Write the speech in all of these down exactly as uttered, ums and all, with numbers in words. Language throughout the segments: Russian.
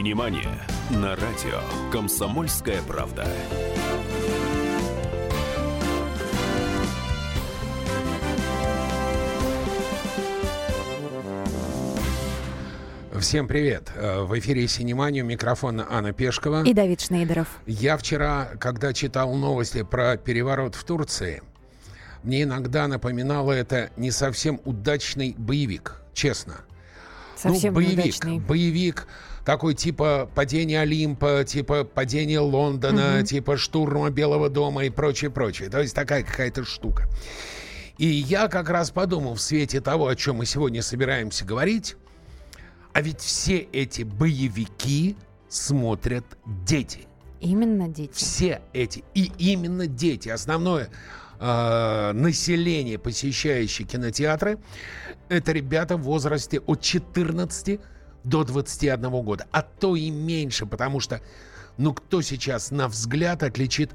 Синемания на радио «Комсомольская правда». Всем привет. В эфире «Синемания», микрофон Анна Пешкова. И Давид Шнейдеров. Я вчера, когда читал новости про переворот в Турции, мне иногда напоминало это не совсем удачный боевик, честно. Совсем ну, боевик, неудачный. Боевик такой типа падение Олимпа, типа падение Лондона, угу. типа штурма Белого дома и прочее, прочее. То есть такая какая-то штука. И я как раз подумал в свете того, о чем мы сегодня собираемся говорить, а ведь все эти боевики смотрят дети. Именно дети. Все эти. И именно дети. Основное э, население, посещающее кинотеатры, это ребята в возрасте от четырнадцати до двадцати одного года. А то и меньше, потому что, ну, кто сейчас на взгляд отличит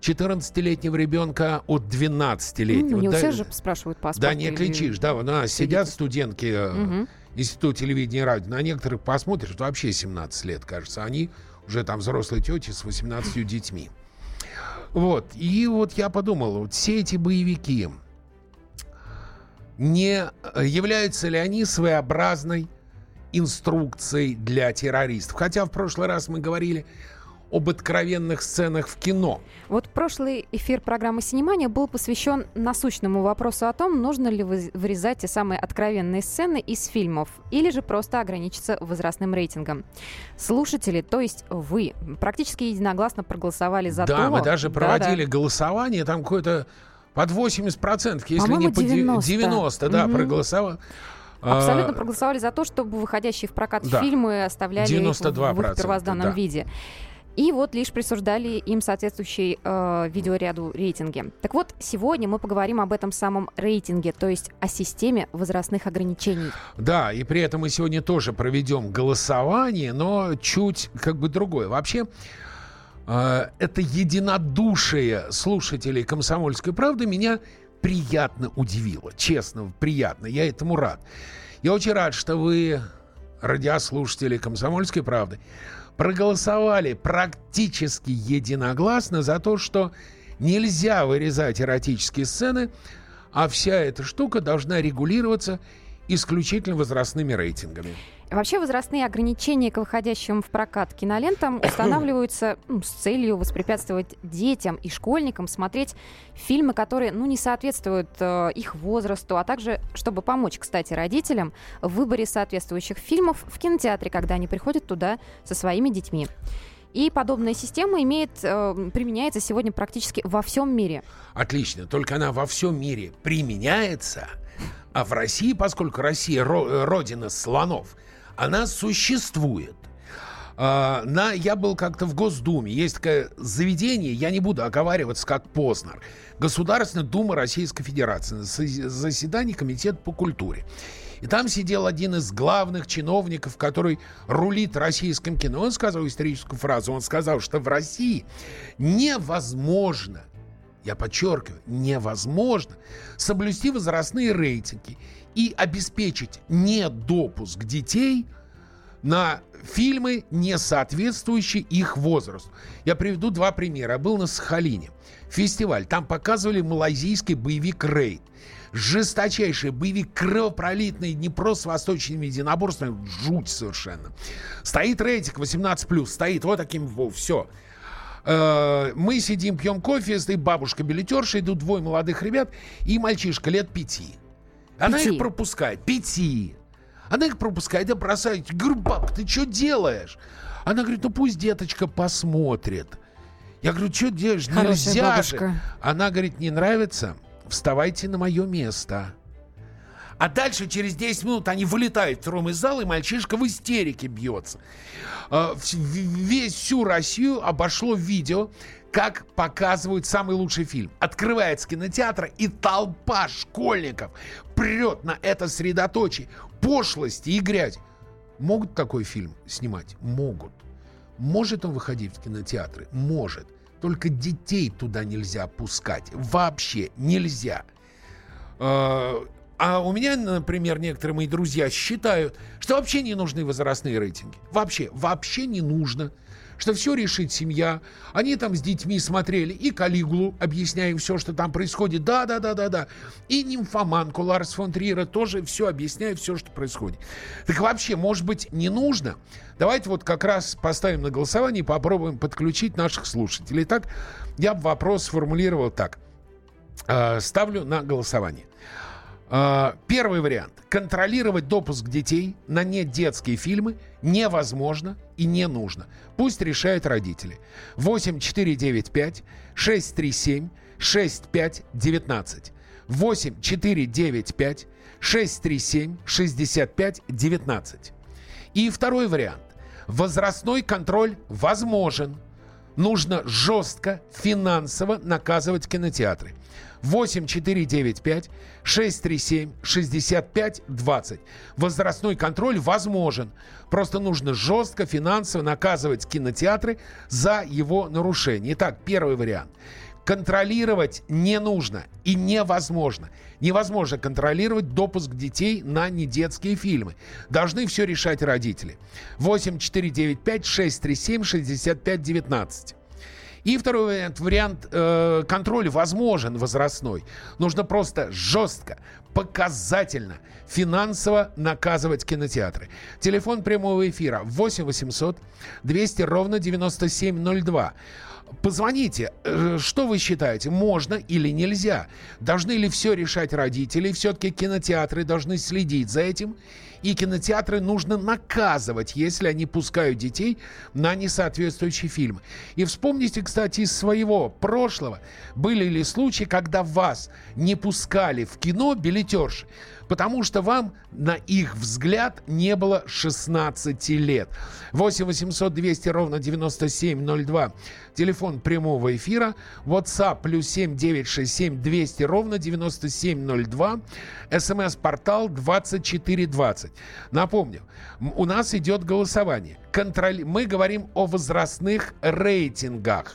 четырнадцатилетнего ребенка от двенадцатилетнего? Не у всех же спрашивают паспорт. Да, не отличишь. Да, ну, сидят студентки... Угу. Институт телевидения и радио. На некоторых посмотришь, вообще семнадцать лет, кажется. Они уже там взрослые тети с восемнадцатью детьми. Вот. И вот я подумал, вот все эти боевики, не являются ли они своеобразной инструкцией для террористов? Хотя в прошлый раз мы говорили об откровенных сценах в кино. Вот прошлый эфир программы «Синемания» был посвящен насущному вопросу о том, нужно ли вырезать те самые откровенные сцены из фильмов, или же просто ограничиться возрастным рейтингом. Слушатели, то есть вы, практически единогласно проголосовали за да, то... Да, мы даже проводили да, да. голосование, там какое-то под восемьдесят процентов, если По-моему, не под девяносто, девяносто да, mm-hmm. проголосовало. Абсолютно проголосовали за то, чтобы выходящие в прокат да. фильмы оставляли в их первозданном да. виде. И вот лишь присуждали им соответствующий э, видеоряду рейтинги. Так вот, сегодня мы поговорим об этом самом рейтинге, то есть о системе возрастных ограничений. Да, и при этом мы сегодня тоже проведем голосование, но чуть как бы другое. Вообще, э, это единодушие слушателей «Комсомольской правды» меня приятно удивило. Честно, приятно. Я этому рад. Я очень рад, что вы, радиослушатели «Комсомольской правды», проголосовали практически единогласно за то, что нельзя вырезать эротические сцены, а вся эта штука должна регулироваться исключительно возрастными рейтингами. Вообще возрастные ограничения к выходящим в прокат кинолентам устанавливаются ну, с целью воспрепятствовать детям и школьникам смотреть фильмы, которые ну, не соответствуют э, их возрасту, а также чтобы помочь, кстати, родителям в выборе соответствующих фильмов в кинотеатре, когда они приходят туда со своими детьми. И подобная система имеет, э, применяется сегодня практически во всем мире. Отлично, только она во всем мире применяется, а в России, поскольку Россия ро- родина слонов, она существует. А, на, я был как-то в Госдуме. Есть такое заведение, я не буду оговариваться, как Познер. Государственная дума Российской Федерации. Заседание комитета по культуре. И там сидел один из главных чиновников, который рулит российским кино. Он сказал историческую фразу. Он сказал, что в России невозможно, я подчеркиваю, невозможно соблюсти возрастные рейтинги и обеспечить недопуск детей на фильмы, не соответствующие их возрасту. Я приведу два примера. Я был на Сахалине. Фестиваль. Там показывали малайзийский боевик «Рейд». Жесточайший боевик, кровопролитный, не просто с восточными единоборствами, жуть совершенно. Стоит рейтинг восемнадцать плюс, стоит вот таким, во, все. Мы сидим, пьем кофе, стоит бабушка-билетерша, идут двое молодых ребят и мальчишка лет пяти. Она пяти. их пропускает. Пяти. Она их пропускает, да бросает. Говорю, баб, ты что делаешь? Она говорит, ну пусть деточка посмотрит. Я говорю, что делаешь? Нельзя же. Она говорит, не нравится? Вставайте на мое место. А дальше через десять минут они вылетают в втором из зала, и мальчишка в истерике бьется. Весь всю Россию обошло видео, как показывают самый лучший фильм. Открывается кинотеатр, и толпа школьников прет на это средоточие пошлости и грязи. Могут такой фильм снимать? Могут. Может он выходить в кинотеатры? Может. Только детей туда нельзя пускать. Вообще нельзя. А у меня, например, некоторые мои друзья считают, что вообще не нужны возрастные рейтинги. Вообще, вообще не нужно. Что все решит семья. Они там с детьми смотрели и «Калигулу», объясняя им все, что там происходит. Да-да-да-да-да. И «Нимфоманку» Ларс фон Триера тоже все объясняя, все, что происходит. Так вообще, может быть, не нужно? Давайте вот как раз поставим на голосование и попробуем подключить наших слушателей. Так, я бы вопрос сформулировал так. Ставлю на голосование. Первый вариант. Контролировать допуск детей на недетские фильмы невозможно и не нужно. Пусть решают родители. восемь четыре девять пять шесть три семь шесть пять девятнадцать. восемь четыре девять пять шесть три семь шесть пять девятнадцать. И второй вариант. Возрастной контроль возможен. Нужно жестко, финансово наказывать кинотеатры. восемь четыре девять пять шесть три семь шесть пять двадцать. Возрастной контроль возможен. Просто нужно жестко, финансово наказывать кинотеатры за его нарушение. Итак, первый вариант. Контролировать не нужно и невозможно. Невозможно контролировать допуск детей на недетские фильмы. Должны все решать родители. восемь четыре девять пять шесть три семь шесть пять девятнадцать. И второй вариант, вариант э, контроль возможен возрастной. Нужно просто жестко, показательно, финансово наказывать кинотеатры. Телефон прямого эфира восемь восемьсот двести ровно девяносто семь ноль два. Позвоните, что вы считаете, можно или нельзя? Должны ли все решать родители? Все-таки кинотеатры должны следить за этим. И кинотеатры нужно наказывать, если они пускают детей на несоответствующие фильмы. И вспомните, кстати, из своего прошлого, были ли случаи, когда вас не пускали в кино билетерши, потому что вам, на их взгляд, не было шестнадцати лет. восемь восемьсот двести ровно девяносто семь ноль два. Телефон прямого эфира. WhatsApp плюс семь девять шесть семь двести ровно девяносто семь ноль два. СМС-портал двадцать четыре двадцать. Напомню, у нас идет голосование. Контроль... Мы говорим о возрастных рейтингах.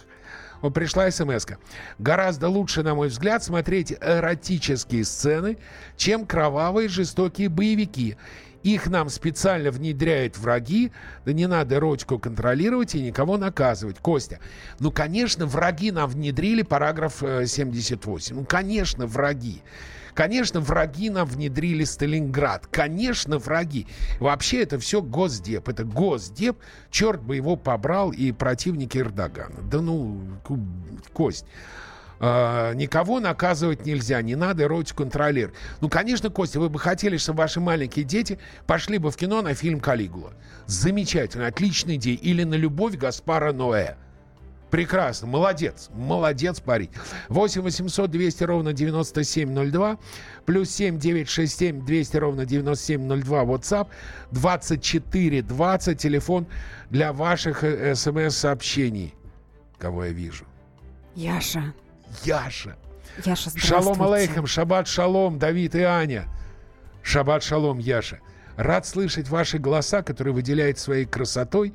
Вот пришла смс-ка. Гораздо лучше, на мой взгляд, смотреть эротические сцены, чем кровавые жестокие боевики. Их нам специально внедряют враги. Да не надо эротику контролировать и никого наказывать. Костя, ну, конечно, враги нам внедрили, параграф семьдесят восемь. Ну, конечно, враги. Конечно, враги нам внедрили Сталинград. Конечно, враги. Вообще, это все Госдеп. Это Госдеп. Черт бы его побрал и противники Эрдогана. Да ну, Кость. Э, никого наказывать нельзя. Не надо эротику контролировать. Ну, конечно, Костя, вы бы хотели, чтобы ваши маленькие дети пошли бы в кино на фильм «Калигула». Замечательно. Отличная идея. Или на «Любовь» Гаспара Ноэ. Прекрасно, молодец, молодец, парень. восемь восемьсот двести ровно девяносто семь ноль два, плюс семь девять шесть семь двести ровно девяносто семь ноль два, WhatsApp, двадцать четыре двадцать, телефон для ваших СМС-сообщений. Кого я вижу? Яша. Яша. Яша, здравствуйте. Шалом алейхам, шаббат шалом, Давид и Аня. Шаббат шалом, Яша. Рад слышать ваши голоса, которые выделяют своей красотой,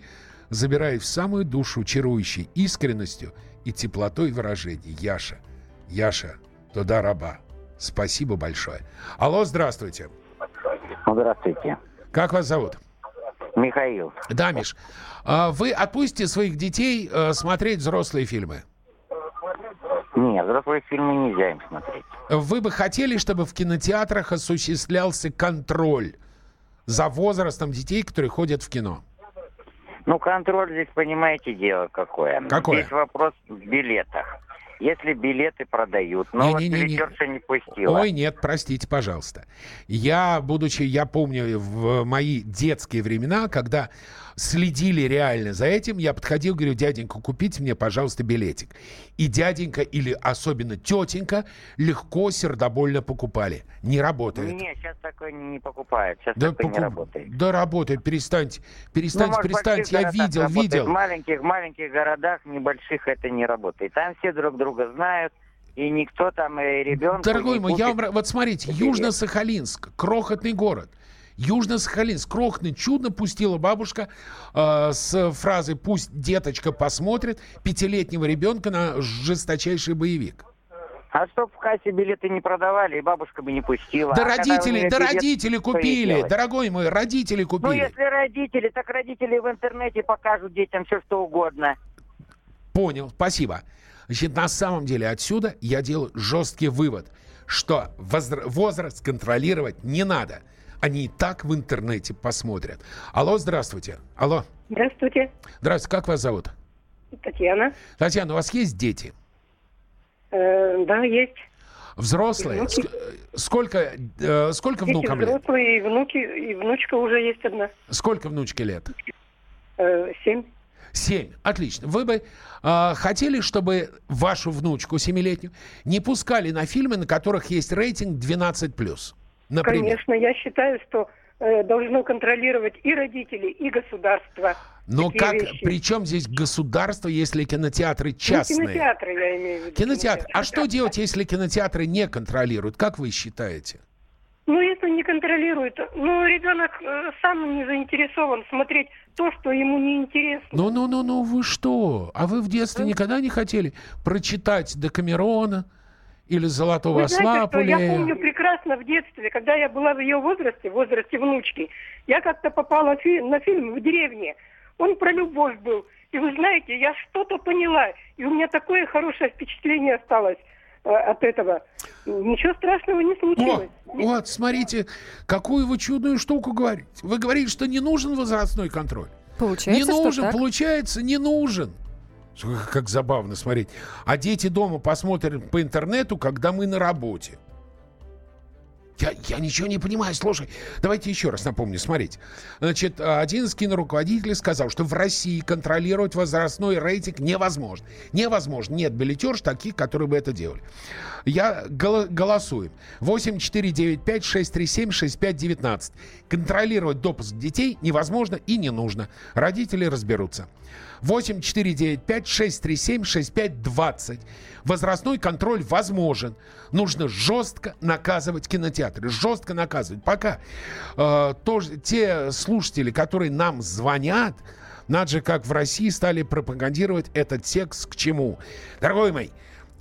забирая в самую душу чарующей искренностью и теплотой выражений. Яша, Яша, туда раба. Спасибо большое. Алло, здравствуйте. Здравствуйте. Как вас зовут? Михаил. Да, Миш. Вы отпустите своих детей смотреть взрослые фильмы? Нет, взрослые фильмы нельзя им смотреть. Вы бы хотели, чтобы в кинотеатрах осуществлялся контроль за возрастом детей, которые ходят в кино? Ну, контроль здесь, понимаете, дело какое. Какое? Здесь вопрос в билетах. Если билеты продают, но не, вот билетерша не, не, не. не пустила. Ой, нет, простите, пожалуйста. Я, будучи, я помню в мои детские времена, когда следили реально за этим, я подходил, говорю, дяденька, купите мне, пожалуйста, билетик. И дяденька или особенно тетенька легко, сердобольно покупали. Не работает. Нет, сейчас такое не покупают. Сейчас да такое покуп... не работает. Да работает, перестаньте. Перестаньте, ну, перестаньте. Я видел, работает. видел. В маленьких, маленьких городах, небольших это не работает. Там все друг друга знают. И никто там, и ребенка... Дорогой мой, я вам... Вот смотрите, Южно-Сахалинск, крохотный город. Южно-Сахалинск, крохотный, чудно пустила бабушка э, с фразой «Пусть деточка посмотрит» пятилетнего ребенка на жесточайший боевик. А чтоб в кассе билеты не продавали, и бабушка бы не пустила. Да а родители, да билет, родители купили, дорогой мой, родители купили. Ну если родители, так родители в интернете покажут детям все что угодно. Понял, спасибо. Значит, на самом деле отсюда я делаю жесткий вывод, что возраст контролировать не надо. Они и так в интернете посмотрят. Алло, здравствуйте. Алло. Здравствуйте. Здравствуйте, как вас зовут? Татьяна. Татьяна, у вас есть дети? Да, есть. Взрослые? Сколько, э, сколько внукам лет? Взрослые, и внуки, и внучка уже есть одна. Сколько внучке лет? Э, семь. Семь. Отлично. Вы бы э, хотели, чтобы вашу внучку семилетнюю не пускали на фильмы, на которых есть рейтинг двенадцать плюс, например? Конечно. Я считаю, что э, должно контролировать и родители, и государство. Но Такие как, вещи. При чем здесь государство, если кинотеатры частные? Ну, кинотеатры, я имею в виду. Кинотеатры. Кинотеатры. А что да. делать, если кинотеатры не контролируют? Как вы считаете? Ну, если не контролируют, ну, ребенок э, сам не заинтересован смотреть то, что ему неинтересно. Ну, ну, ну, ну, вы что? А вы в детстве ну, никогда не хотели прочитать Декамерона или Золотого вы знаете, осла? Что? Я помню прекрасно в детстве, когда я была в ее возрасте, в возрасте внучки, я как-то попала фи- на фильм «В деревне». Он про любовь был. И вы знаете, я что-то поняла. И у меня такое хорошее впечатление осталось э, от этого. Ничего страшного не случилось. О, не... Вот, смотрите, какую вы чудную штуку говорите. Вы говорите, что не нужен возрастной контроль. Получается, не нужен, получается, не нужен. Как забавно смотреть. А дети дома посмотрят по интернету, когда мы на работе. Я, я ничего не понимаю, слушай. Давайте еще раз напомню, смотрите. Значит, один из киноруководителей сказал, что в России контролировать возрастной рейтинг невозможно. Невозможно. Нет билетерш таких, которые бы это делали. Я гол- голосую. восемь четыре девять пять шесть три семь шесть пять один девять. Контролировать допуск детей невозможно и не нужно. Родители разберутся. восемь четыре девять пять шесть три семь шесть пять два ноль. Возрастной контроль возможен. Нужно жестко наказывать кинотеатры. Жестко наказывать. Пока э, тоже, те слушатели, которые нам звонят, надо же, как в России стали пропагандировать этот секс к чему. Дорогой мой,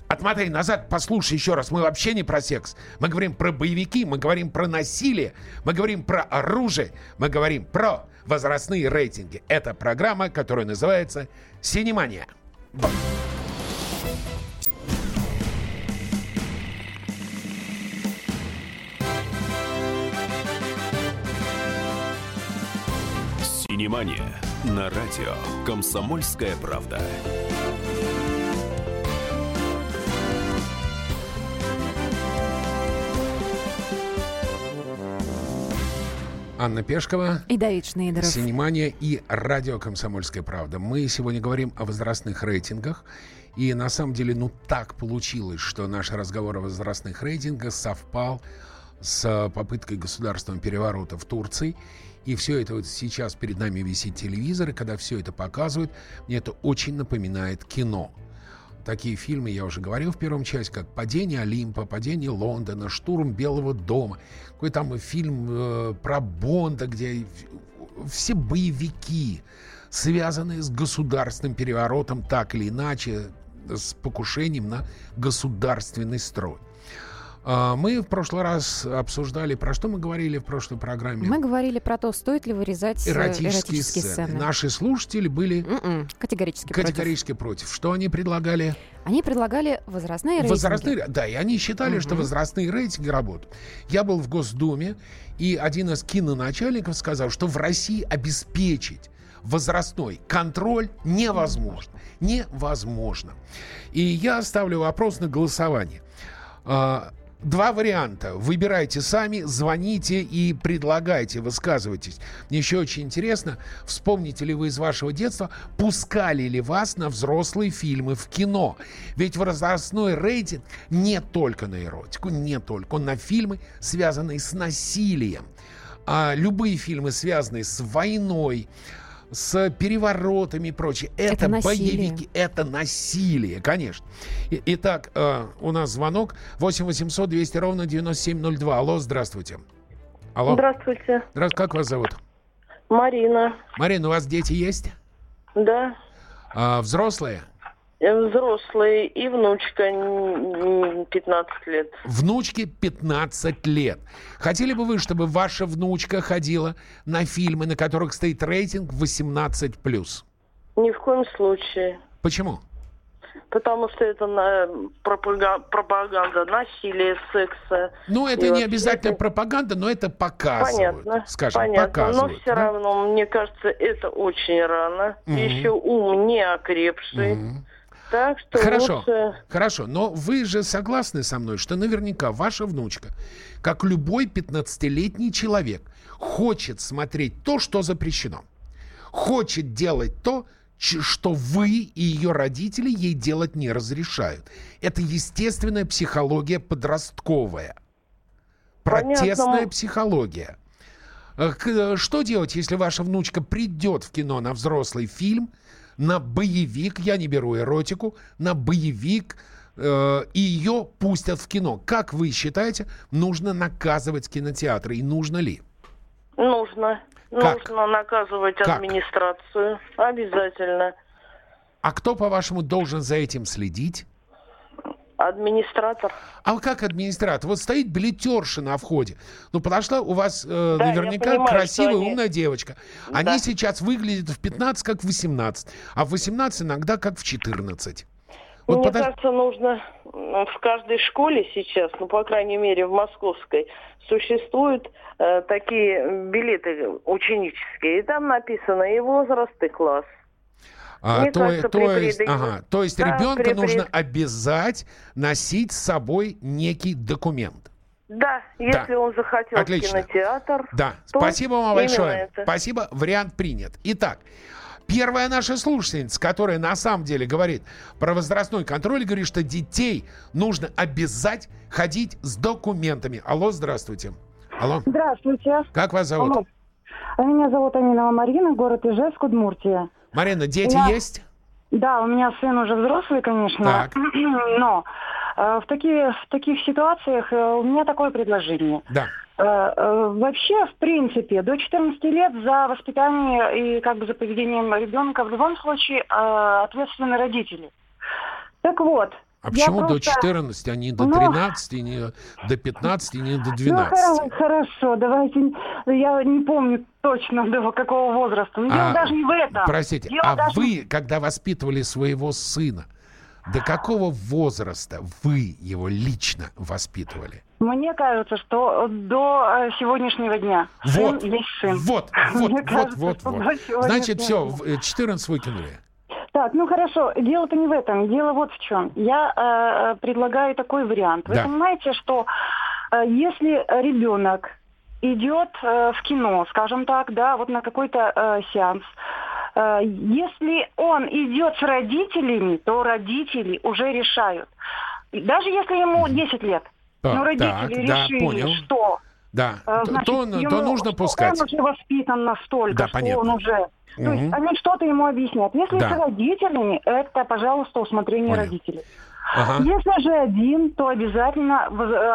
отмотай назад, послушай еще раз. Мы вообще не про секс. Мы говорим про боевики, мы говорим про насилие, мы говорим про оружие, мы говорим про возрастные рейтинги. Это программа, которая называется «Синемания». «Синемания» на радио «Комсомольская правда». Анна Пешкова и Давид Шнейдеров. «Синемания» и радио «Комсомольская правда». Мы сегодня говорим о возрастных рейтингах. И на самом деле, ну так получилось, что наш разговор о возрастных рейтингах совпал с попыткой государственного переворота в Турции. И все это вот сейчас перед нами висит телевизор. И когда все это показывают, мне это очень напоминает кино. Такие фильмы, я уже говорил в первом части, как «Падение Олимпа», «Падение Лондона», «Штурм Белого дома». Какой там фильм э, про Бонда, где все боевики, связанные с государственным переворотом, так или иначе, с покушением на государственный строй. Мы в прошлый раз обсуждали, про что мы говорили в прошлой программе. Мы говорили про то, стоит ли вырезать эротические, эротические сцены. сцены. Наши слушатели были Mm-mm. категорически, категорически против. против. Что они предлагали? Они предлагали возрастные рейтинги. Возрастные, да, и они считали, mm-hmm. что возрастные рейтинги работают. Я был в Госдуме, и один из киноначальников сказал, что в России обеспечить возрастной контроль невозможно. Mm-hmm. Невозможно. И я ставлю вопрос на голосование. Два варианта. Выбирайте сами, звоните и предлагайте, высказывайтесь. Мне еще очень интересно, вспомните ли вы из вашего детства, пускали ли вас на взрослые фильмы в кино. Ведь возрастной рейтинг не только на эротику, не только. Он на фильмы, связанные с насилием. А любые фильмы, связанные с войной, с переворотами и прочее. Это, это боевики, это насилие, конечно. И, итак, э, у нас звонок восемь восемьсот двести ровно девяносто семь ноль два. Алло, здравствуйте. Алло. Здравствуйте. Здравствуйте. Как вас зовут? Марина. Марина, у вас дети есть? Да. А, взрослые? Взрослые и внучка пятнадцать лет. Внучке пятнадцать лет. Хотели бы вы, чтобы ваша внучка ходила на фильмы, на которых стоит рейтинг восемнадцать плюс? Ни в коем случае. Почему? Потому что это на пропаганда насилия, секса. Ну, это не обязательно это... пропаганда, но это показывают. Понятно, скажем, понятно. Показывают, но все да? равно, мне кажется, это очень рано. Угу. Еще ум не окрепший. Угу. Так что хорошо, лучше... хорошо. Но вы же согласны со мной, что наверняка ваша внучка, как любой пятнадцатилетний человек, хочет смотреть то, что запрещено. Хочет делать то, что вы и ее родители ей делать не разрешают. Это естественная психология подростковая. Протестная Понятно. Психология. Что делать, если ваша внучка придет в кино на взрослый фильм, на боевик, я не беру эротику, на боевик, э, и ее пустят в кино? Как вы считаете, нужно наказывать кинотеатры и нужно ли? Нужно. Как? Нужно наказывать как? Администрацию. Обязательно. А кто, по-вашему, должен за этим следить? Администратор. А как администратор? Вот стоит билетерша на входе. Ну, подошла у вас э, да, наверняка понимаю, красивая, они... умная девочка. Они да. сейчас выглядят в пятнадцать как в восемнадцать, а в восемнадцать иногда как в четырнадцать. Вот Мне подож... кажется, нужно в каждой школе сейчас, ну, по крайней мере, в московской, существуют э, такие билеты ученические. И там написано и возраст, и класс. А, то, кажется, то, при, есть, при... Ага, то есть да, ребенка при... нужно обязать носить с собой некий документ. Да, если да. он захотел Отлично. В кинотеатр. Да, спасибо вам большое. Это. Спасибо, вариант принят. Итак. Первая наша слушательница, которая на самом деле говорит про возрастной контроль, говорит, что детей нужно обязать ходить с документами. Алло, здравствуйте. Алло. Здравствуйте. Как вас зовут? Алло. Меня зовут Аминова Марина, город Ижевск, Удмуртия. Марина, дети Я... есть? Да, у меня сын уже взрослый, конечно. Так. Но э, в, такие, в таких ситуациях э, у меня такое предложение. Да. Вообще, в принципе, до четырнадцати лет за воспитание и как бы за поведением ребенка в любом случае ответственны родители. Так вот. А почему просто... до четырнадцати, а не до тринадцати, ну... не до пятнадцати, не до двенадцати? Ну, хорошо, давайте, я не помню точно до какого возраста, но а, дело даже не в этом. Простите, дело а даже... вы, когда воспитывали своего сына, до какого возраста вы его лично воспитывали? Мне кажется, что до сегодняшнего дня. Вот, сын есть сын. Вот, вот, Мне вот, кажется, вот, вот. Значит, все, четырнадцать выкинули. Так, ну хорошо, дело-то не в этом. Дело вот в чем. Я э, предлагаю такой вариант. Вы да. понимаете, что э, если ребенок идет э, в кино, скажем так, да, вот на какой-то э, сеанс, э, если он идет с родителями, то родители уже решают. Даже если ему десять лет. Да, но родители так, решили, да, что да. значит, то, ему, то нужно что пускать. Он уже воспитан настолько, да, что понятно. Он уже... Угу. То есть они что-то ему объяснят. Если да. с родителями, это, пожалуйста, усмотрение Понятно. Родителей. Ага. Если же один, то обязательно,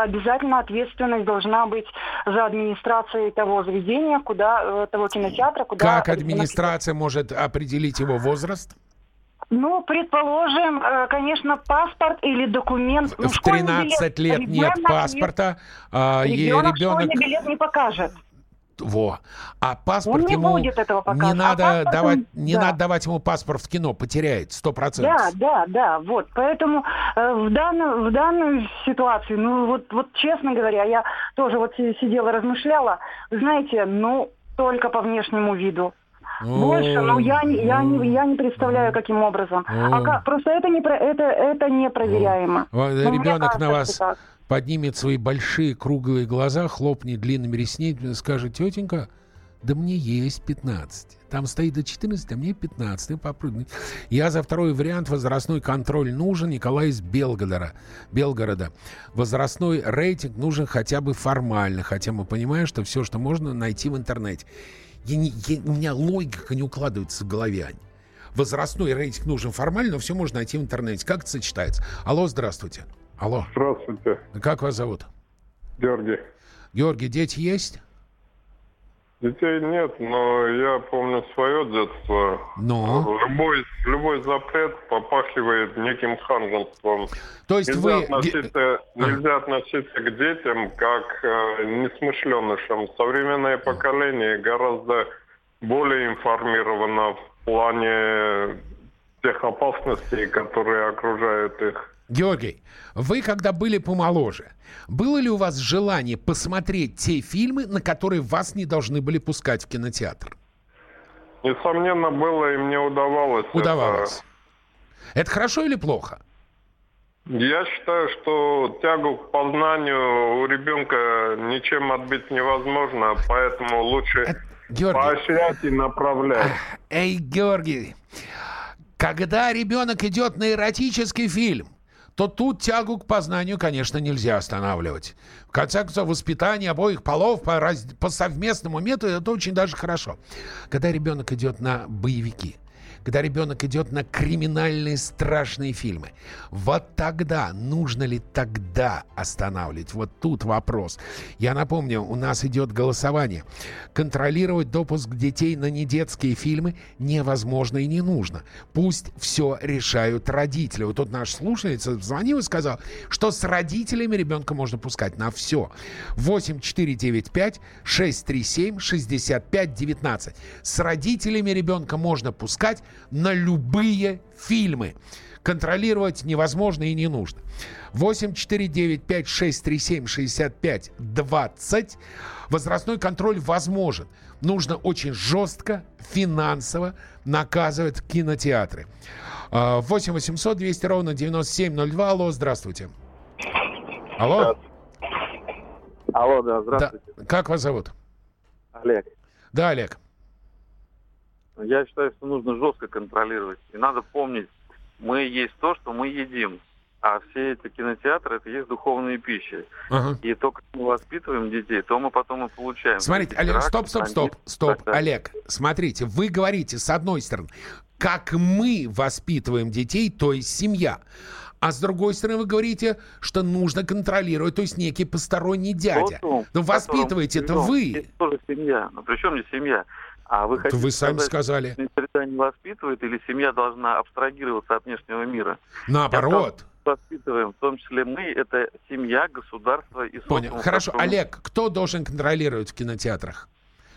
обязательно ответственность должна быть за администрацией того заведения, куда, того кинотеатра, куда... Как администрация может определить его возраст? Ну, предположим, конечно, паспорт или документ. В, ну, в тринадцать билет, лет нет паспорта. Ей ребенок, ребенок... школьный билет не покажет. Во. А паспорт не ему будет этого показывать. Не, надо, а паспорт, давать, не да. надо давать ему паспорт в кино, потеряет сто процентов. Да, да, да, вот. Поэтому э, в, данную, в данную ситуацию, ну вот, вот честно говоря, я тоже вот сидела, размышляла, знаете, ну только по внешнему виду. Больше, но я, я, не, я не представляю, каким образом. А как, просто это, не, это, это непроверяемо. Ребенок на вас так. поднимет свои большие круглые глаза, хлопнет длинными ресницами, скажет: тетенька, да мне есть пятнадцать. Там стоит до четырнадцати, а мне пятнадцать. Я за второй вариант. Возрастной контроль нужен. Николай из Белгорода. Белгорода. Возрастной рейтинг нужен хотя бы формально. Хотя мы понимаем, что все, что можно, найти в интернете. Я не, я, у меня логика не укладывается в голове, Ань. Возрастной рейтинг нужен формально, но все можно найти в интернете. Как это сочетается? Алло, здравствуйте. Алло. Здравствуйте. Как вас зовут? Георгий. Георгий, дети есть? Детей нет, но я помню свое детство. Но? Любой, любой запрет попахивает неким ханженством. То есть нельзя, вы... относиться, нельзя относиться к детям как э, несмышленышам. Современное поколение гораздо более информировано в плане тех опасностей, которые окружают их. Георгий, вы когда были помоложе, было ли у вас желание посмотреть те фильмы, на которые вас не должны были пускать в кинотеатр? Несомненно, было, и мне удавалось. Удавалось. Это, это хорошо или плохо? Я считаю, что тягу к познанию у ребенка ничем отбить невозможно, поэтому лучше это... Георгий... поощрять и направлять. Эй, Георгий, когда ребенок идет на эротический фильм, то тут тягу к познанию, конечно, нельзя останавливать. В конце концов, воспитание обоих полов по, раз... по совместному методу – это очень даже хорошо. Когда ребенок идет на боевики, когда ребенок идет на криминальные страшные фильмы, вот тогда, нужно ли тогда останавливать? Вот тут вопрос. Я напомню, у нас идет голосование. Контролировать допуск детей на недетские фильмы невозможно и не нужно. Пусть все решают родители. Вот тут наша слушательница звонила и сказала, что с родителями ребенка можно пускать на все. восемь четыре девять пять шесть три семь шесть пять один девять. С родителями ребенка можно пускать на любые фильмы. Контролировать невозможно и не нужно. восемь четыре девять пять шесть три семь шесть пять двадцать. Возрастной контроль возможен. Нужно очень жестко, финансово наказывать кинотеатры. восемь восемьсот двести ровно девяносто семь ноль два. Алло, здравствуйте. Алло. Алло, да, здравствуйте. Да. Как вас зовут? Олег. Да, Олег. Я считаю, что нужно жестко контролировать. И надо помнить, мы есть то, что мы едим. А все эти кинотеатры, это есть духовные пищи. Ага. И то, как мы воспитываем детей, то мы потом и получаем. Смотрите, Олег, рак, стоп, стоп, стоп, стоп, тогда... Олег, смотрите, вы говорите, с одной стороны, как мы воспитываем детей, то есть семья. А с другой стороны, вы говорите, что нужно контролировать, то есть некий посторонний дядя. Но воспитываете-то вы. Это тоже семья. Но при чем здесь семья? А вы хотите вы сами сказать, сказали. Что среда не воспитывает, или семья должна абстрагироваться от внешнего мира? Наоборот. Том, воспитываем, в том числе мы, это семья, государство и социум. Понял. Хорошо. Которому... Олег, кто должен контролировать в кинотеатрах?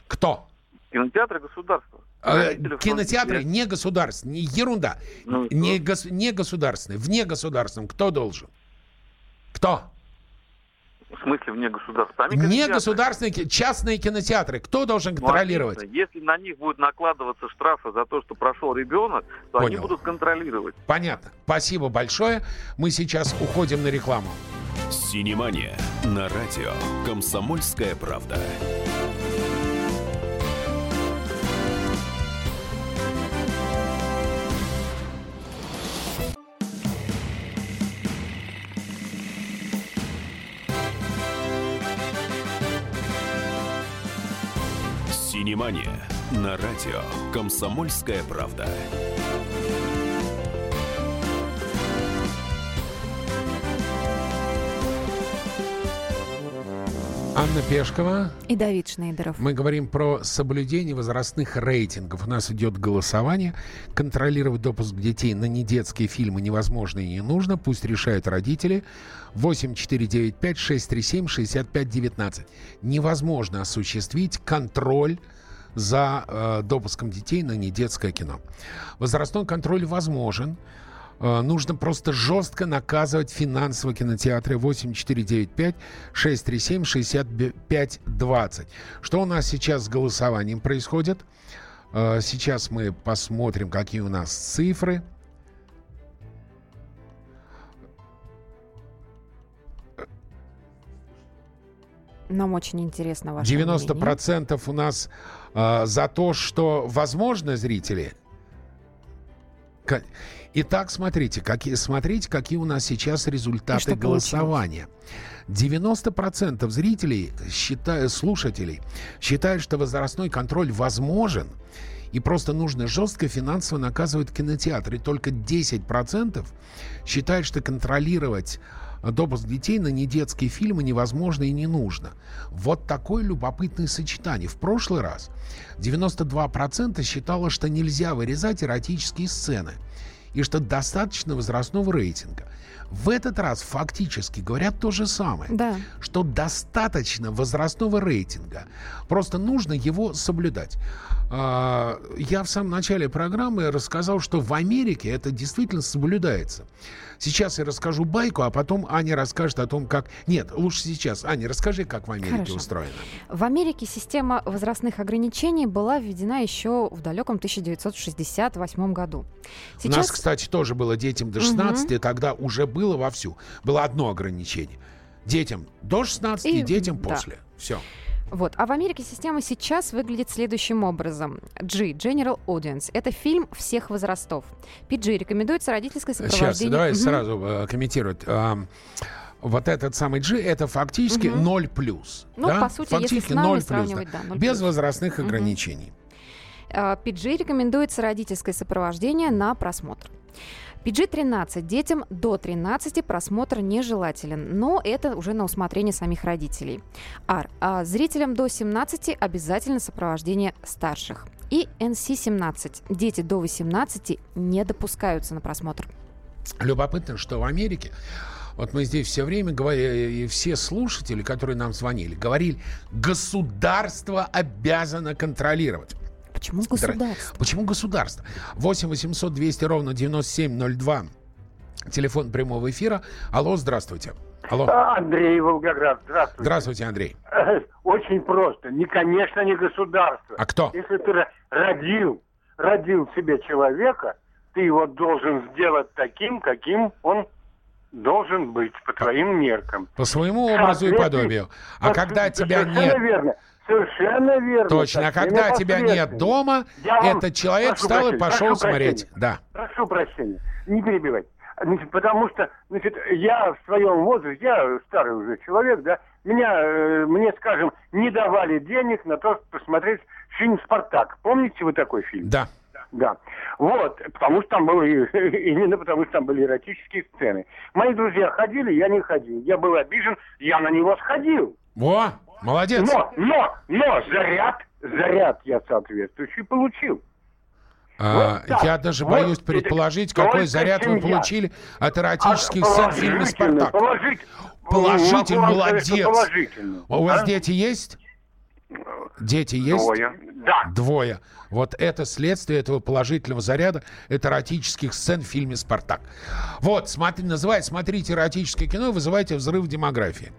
Кто? Кинотеатры государства. А, кинотеатры не государственные. Ерунда. Ну, не, гос... не государственные. Вне государственном. Кто должен? Кто? В смысле вне государства? Не государственные, частные кинотеатры. Кто должен контролировать? Ну, если на них будут накладываться штрафы за то, что прошел ребенок, то Понял. Они будут контролировать. Понятно. Спасибо большое. Мы сейчас уходим на рекламу. Синемания на радио «Комсомольская правда». Внимание! На радио «Комсомольская правда». Анна Пешкова и Давид Шнейдеров. Мы говорим про соблюдение возрастных рейтингов. У нас идет голосование. Контролировать допуск детей на недетские фильмы невозможно и не нужно. Пусть решают родители. восемь четыре девять пять шесть три семь шесть пять один девять. Невозможно осуществить контроль за э, допуском детей на недетское кино. Возрастной контроль возможен. Нужно просто жестко наказывать финансово кинотеатры. Восемь четыре девять пять шесть три семь шесть пять двадцать. Что у нас сейчас с голосованием происходит? Сейчас мы посмотрим, какие у нас цифры. Нам очень интересно ваше мнение. девяносто процентов у нас за то, что возможно, зрители. Итак, смотрите, какие, смотрите, какие у нас сейчас результаты голосования. девяносто процентов зрителей, считая, слушателей, считают, что возрастной контроль возможен, и просто нужно жестко финансово наказывать кинотеатры. И только десять процентов считают, что контролировать допуск детей на недетские фильмы невозможно и не нужно. Вот такое любопытное сочетание. В прошлый раз девяносто два процента считало, что нельзя вырезать эротические сцены и что достаточно возрастного рейтинга. В этот раз фактически говорят то же самое, да. Что достаточно возрастного рейтинга, просто нужно его соблюдать. Я в самом начале программы рассказал, что в Америке это действительно соблюдается. Сейчас я расскажу байку, а потом Аня расскажет о том, как... Нет, лучше сейчас. Аня, расскажи, как в Америке Хорошо. Устроено. В Америке система возрастных ограничений была введена еще в далеком тысяча девятьсот шестьдесят восьмом году. Сейчас... У нас, кстати, тоже было детям до шестнадцати, угу. тогда уже было вовсю. Было одно ограничение. Детям до шестнадцати, и... детям да. после. Все. Вот. А в Америке система сейчас выглядит следующим образом. G – General Audience. Это фильм всех возрастов. пи джи рекомендуется родительское сопровождение. Сейчас, давай mm-hmm. сразу э, комментировать. Э, вот этот самый G – это фактически mm-hmm. ноль плюс. Ну, да? По сути, фактически если с нами ноль плюс, сравнивать, да. да ноль плюс. Без возрастных mm-hmm. ограничений. пи джи рекомендуется родительское сопровождение на просмотр. пи джи тринадцать. Детям до тринадцати просмотр нежелателен, но это уже на усмотрение самих родителей. R. А зрителям до семнадцати обязательно сопровождение старших. И эн си семнадцать. Дети до восемнадцати не допускаются на просмотр. Любопытно, что в Америке, вот мы здесь все время говорили, и все слушатели, которые нам звонили, говорили, государство обязано контролировать. Почему государство? Почему государство? восемь восемьсот двести ровно девяносто семь ноль два. Телефон прямого эфира. Алло, здравствуйте. Алло. Андрей, Волгоград. Здравствуйте. Здравствуйте, Андрей. Очень просто. Не, конечно, не государство. А кто? Если ты родил, родил себе человека, ты его должен сделать таким, каким он должен быть, по твоим меркам. По своему образу и подобию. А когда тебя нет... Верно. Совершенно верно. Точно. А когда тебя нет дома, этот человек встал и пошел смотреть. Да. Прошу прощения. Не перебивайте. Значит, потому что, значит, я в своем возрасте, я старый уже человек, да, меня, мне, скажем, не давали денег на то, чтобы посмотреть фильм «Спартак». Помните вы такой фильм? Да. Да. Вот. Потому что там были, именно потому что там были эротические сцены. Мои друзья ходили, я не ходил. Я был обижен, я на него сходил. Во! Молодец. Но, но, но заряд, заряд я соответствующий получил. А, вот я даже вот боюсь предположить, какой заряд семья. Вы получили от эротических а, сцен фильма «Спартак». Положительный, положительный, молодец. Положительный, а у вас а? дети есть? Дети есть? Двое. Да. Двое. Вот это следствие этого положительного заряда, это эротических сцен в фильме «Спартак». Вот, смотри, называй, смотрите эротическое кино и вызывайте взрыв демографии.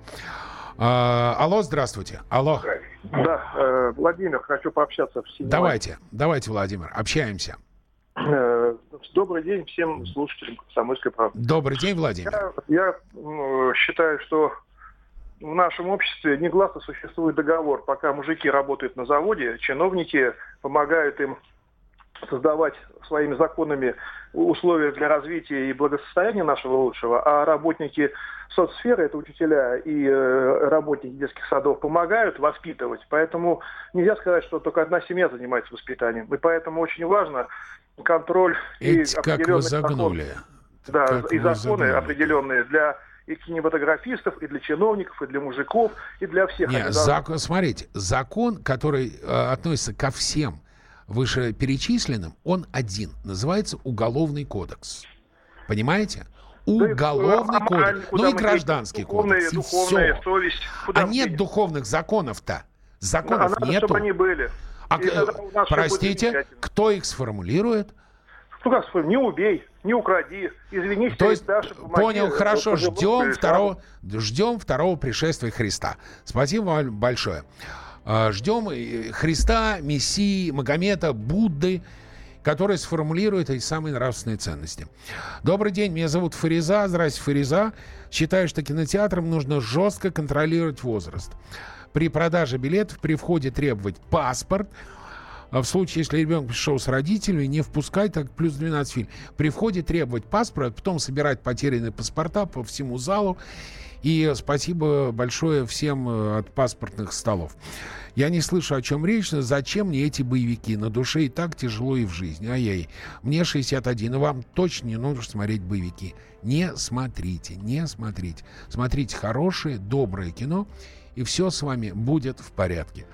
А, алло, здравствуйте. Алло. Да, Владимир, хочу пообщаться в Синемании. Давайте, давайте, Владимир, общаемся. Добрый день всем слушателям «Комсомольской правды». Добрый день, Владимир. Я, я считаю, что в нашем обществе негласно существует договор. Пока мужики работают на заводе, чиновники помогают им создавать своими законами условия для развития и благосостояния нашего лучшего, а работники соцсферы, это учителя и э, работники детских садов, помогают воспитывать. Поэтому нельзя сказать, что только одна семья занимается воспитанием. И поэтому очень важно контроль Эти, и определенные законы, да, и законы определенные для и кинематографистов, и для чиновников, и для мужиков, и для всех. Нет, закон, смотрите, закон, который э, относится ко всем вышеперечисленным, он один. Называется Уголовный кодекс. Понимаете? Уголовный да, кодекс. Ну и гражданский духовная, кодекс. И духовная все. Совесть. А нет мы... духовных законов-то. Законов надо, нету. Чтобы они были. А, простите, кто их сформулирует? Ну как сформулирует? Не убей, не укради. Извините. То есть, Даша, понял, хорошо, ждем второго, ждем второго пришествия Христа. Спасибо вам большое. Ждем Христа, Мессии, Магомета, Будды, которые сформулируют эти самые нравственные ценности. Добрый день, меня зовут Фариза. Здравствуйте, Фариза. Считаю, что кинотеатрам нужно жестко контролировать возраст. При продаже билетов при входе требовать паспорт. В случае, если ребенок пришел с родителями, не впускать, так плюс двенадцать фильм. При входе требовать паспорт, потом собирать потерянные паспорта по всему залу. И спасибо большое всем от паспортных столов. Я не слышу, о чем речь, но зачем мне эти боевики? На душе и так тяжело, и в жизни. Ай-яй, мне шестьдесят один, и вам точно не нужно смотреть боевики. Не смотрите, не смотрите. Смотрите хорошее, доброе кино, и все с вами будет в порядке.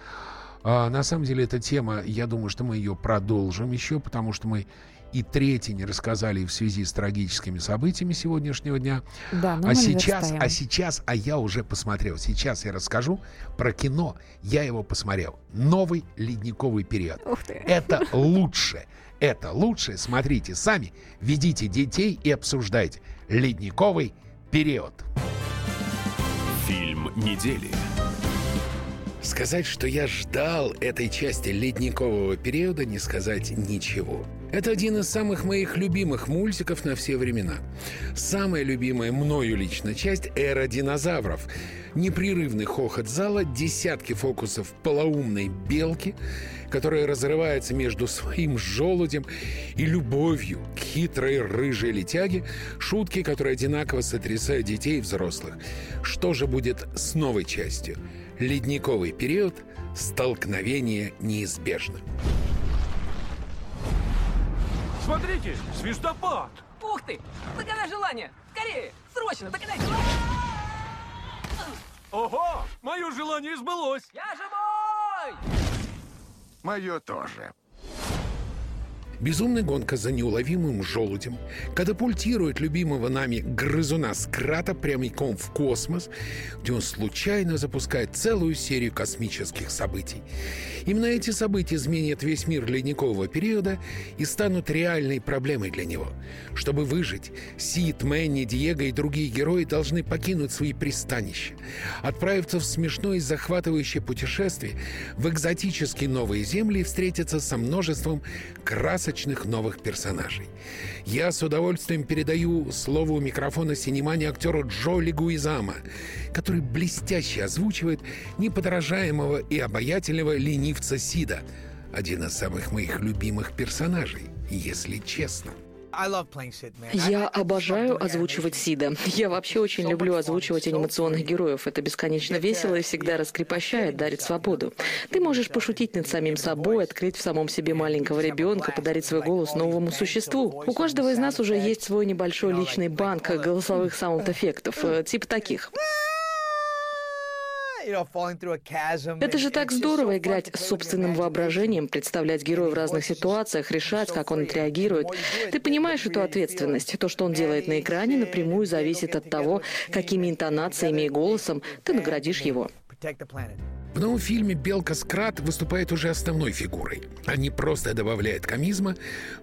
А, на самом деле, эта тема, я думаю, что мы ее продолжим еще, потому что мы и третий не рассказали в связи с трагическими событиями сегодняшнего дня. Да, ну а, сейчас, а сейчас, а я уже посмотрел. Сейчас я расскажу про кино. Я его посмотрел. Новый «Ледниковый период». Это лучше. Это лучше. Смотрите сами, ведите детей и обсуждайте. «Ледниковый период». Фильм недели. Сказать, что я ждал этой части «Ледникового периода», не сказать ничего. Это один из самых моих любимых мультиков на все времена. Самая любимая мною лично часть — «Эра динозавров». Непрерывный хохот зала, десятки фокусов полоумной белки, которая разрывается между своим желудем и любовью к хитрой рыжей летяге, шутки, которые одинаково сотрясают детей и взрослых. Что же будет с новой частью? «Ледниковый период. Столкновение неизбежно». Смотрите, свистопад! Ух ты! Догадай желание! Скорее! Срочно! Догадай желание! Ого! Мое желание сбылось! Я живой! Мое тоже. Безумная гонка за неуловимым желудем катапультирует любимого нами грызуна Скрата прямиком в космос, где он случайно запускает целую серию космических событий. Именно эти события изменят весь мир ледникового периода и станут реальной проблемой для него. Чтобы выжить, Сид, Мэнни, Диего и другие герои должны покинуть свои пристанища, отправиться в смешное и захватывающее путешествие в экзотические новые земли и встретиться со множеством красок новых персонажей. Я с удовольствием передаю слово у микрофона Синемания актеру Джо Лигуизамо, который блестяще озвучивает неподражаемого и обаятельного ленивца Сида, один из самых моих любимых персонажей, если честно. Я обожаю озвучивать Сида. Я вообще очень люблю озвучивать анимационных героев. Это бесконечно весело и всегда раскрепощает, дарит свободу. Ты можешь пошутить над самим собой, открыть в самом себе маленького ребенка, подарить свой голос новому существу. У каждого из нас уже есть свой небольшой личный банк голосовых саунд-эффектов, типа таких. Это же так здорово — играть с собственным воображением, представлять героя в разных ситуациях, решать, как он отреагирует. Ты понимаешь эту ответственность. То, что он делает на экране, напрямую зависит от того, какими интонациями и голосом ты наградишь его. В новом фильме белка Скрат выступает уже основной фигурой. Они просто добавляют комизма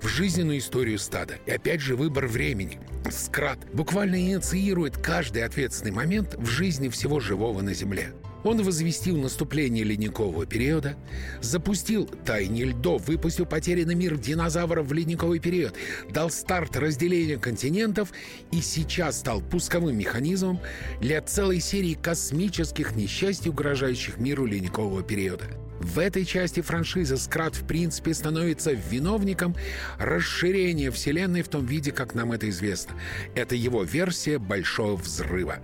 в жизненную историю стада. И опять же выбор времени. Скрат буквально инициирует каждый ответственный момент в жизни всего живого на Земле. Он возвестил наступление ледникового периода, запустил «Таяние льдов», выпустил «Потерянный мир динозавров» в ледниковый период, дал старт разделению континентов и сейчас стал пусковым механизмом для целой серии космических несчастий, угрожающих миру ледникового периода. В этой части франшизы Скрат, в принципе, становится виновником расширения Вселенной в том виде, как нам это известно. Это его версия «Большого взрыва».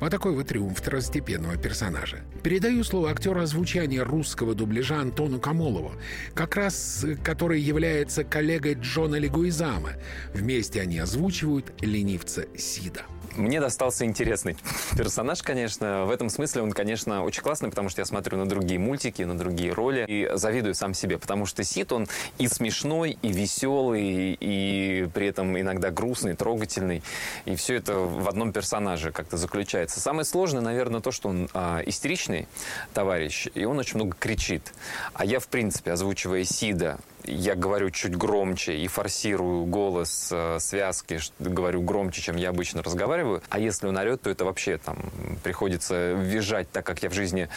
Вот такой вот триумф второстепенного персонажа. Передаю слово актеру озвучания русского дубляжа Антону Камулову, как раз который является коллегой Джона Лигуизамо. Вместе они озвучивают ленивца Сида. Мне достался интересный персонаж, конечно. В этом смысле он, конечно, очень классный, потому что я смотрю на другие мультики, на другие роли и завидую сам себе, потому что Сид, он и смешной, и веселый, и при этом иногда грустный, трогательный. И все это в одном персонаже как-то заключается. Самое сложное, наверное, то, что он э, истеричный товарищ, и он очень много кричит. А я, в принципе, озвучивая Сида, я говорю чуть громче и форсирую голос, э, связки, говорю громче, чем я обычно разговариваю. А если он орет, то это вообще там приходится визжать, так как я в жизни...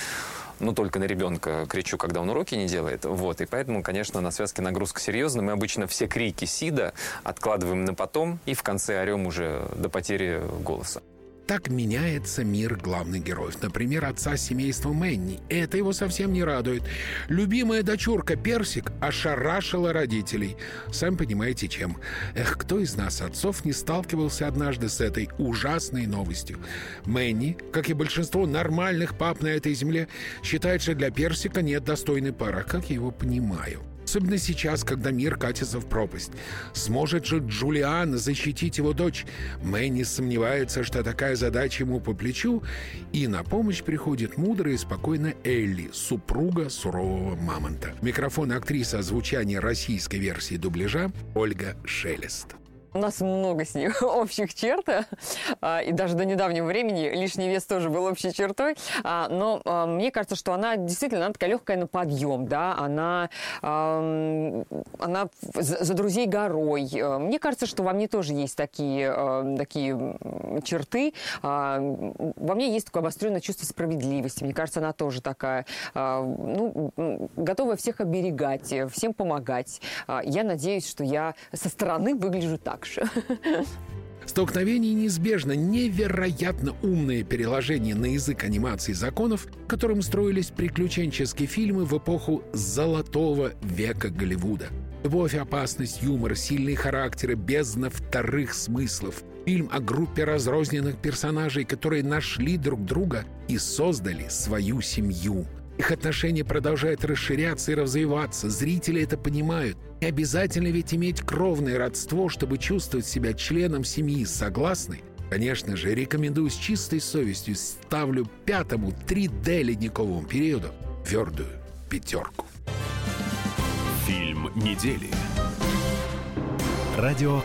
Ну, только на ребенка кричу, когда он уроки не делает. Вот. И поэтому, конечно, на связке нагрузка серьезная. Мы обычно все крики Сида откладываем на потом и в конце орем уже до потери голоса. Так меняется мир главных героев. Например, отца семейства Мэнни. Это его совсем не радует. Любимая дочурка Персик ошарашила родителей. Сами понимаете, чем. Эх, кто из нас, отцов, не сталкивался однажды с этой ужасной новостью? Мэнни, как и большинство нормальных пап на этой земле, считает, что для Персика нет достойной пары. Как я его понимаю? Особенно сейчас, когда мир катится в пропасть. Сможет же Джулиан защитить его дочь? Мэнни сомневается, что такая задача ему по плечу, и на помощь приходит мудрая и спокойная Элли, супруга сурового мамонта. Микрофон актриса озвучания российской версии дубляжа Ольга Шелест. У нас много с ней общих черт, и даже до недавнего времени лишний вес тоже был общей чертой, но мне кажется, что она действительно она такая легкая на подъем, да, она, она за друзей горой. Мне кажется, что во мне тоже есть такие, такие черты. Во мне есть такое обостренное чувство справедливости. Мне кажется, она тоже такая, ну, готовая всех оберегать, всем помогать. Я надеюсь, что я со стороны выгляжу так. «Столкновение неизбежно» — невероятно умное переложение на язык анимации законов, которым строились приключенческие фильмы в эпоху «золотого века» Голливуда. Любовь, опасность, юмор, сильные характеры, бездна вторых смыслов. Фильм о группе разрозненных персонажей, которые нашли друг друга и создали свою семью. Их отношения продолжают расширяться и развиваться. Зрители это понимают. Не обязательно ведь иметь кровное родство, чтобы чувствовать себя членом семьи. Согласны? Конечно же, рекомендую с чистой совестью. Ставлю пятому три дэ ледниковому периоду твердую пятерку. Фильм недели. Радио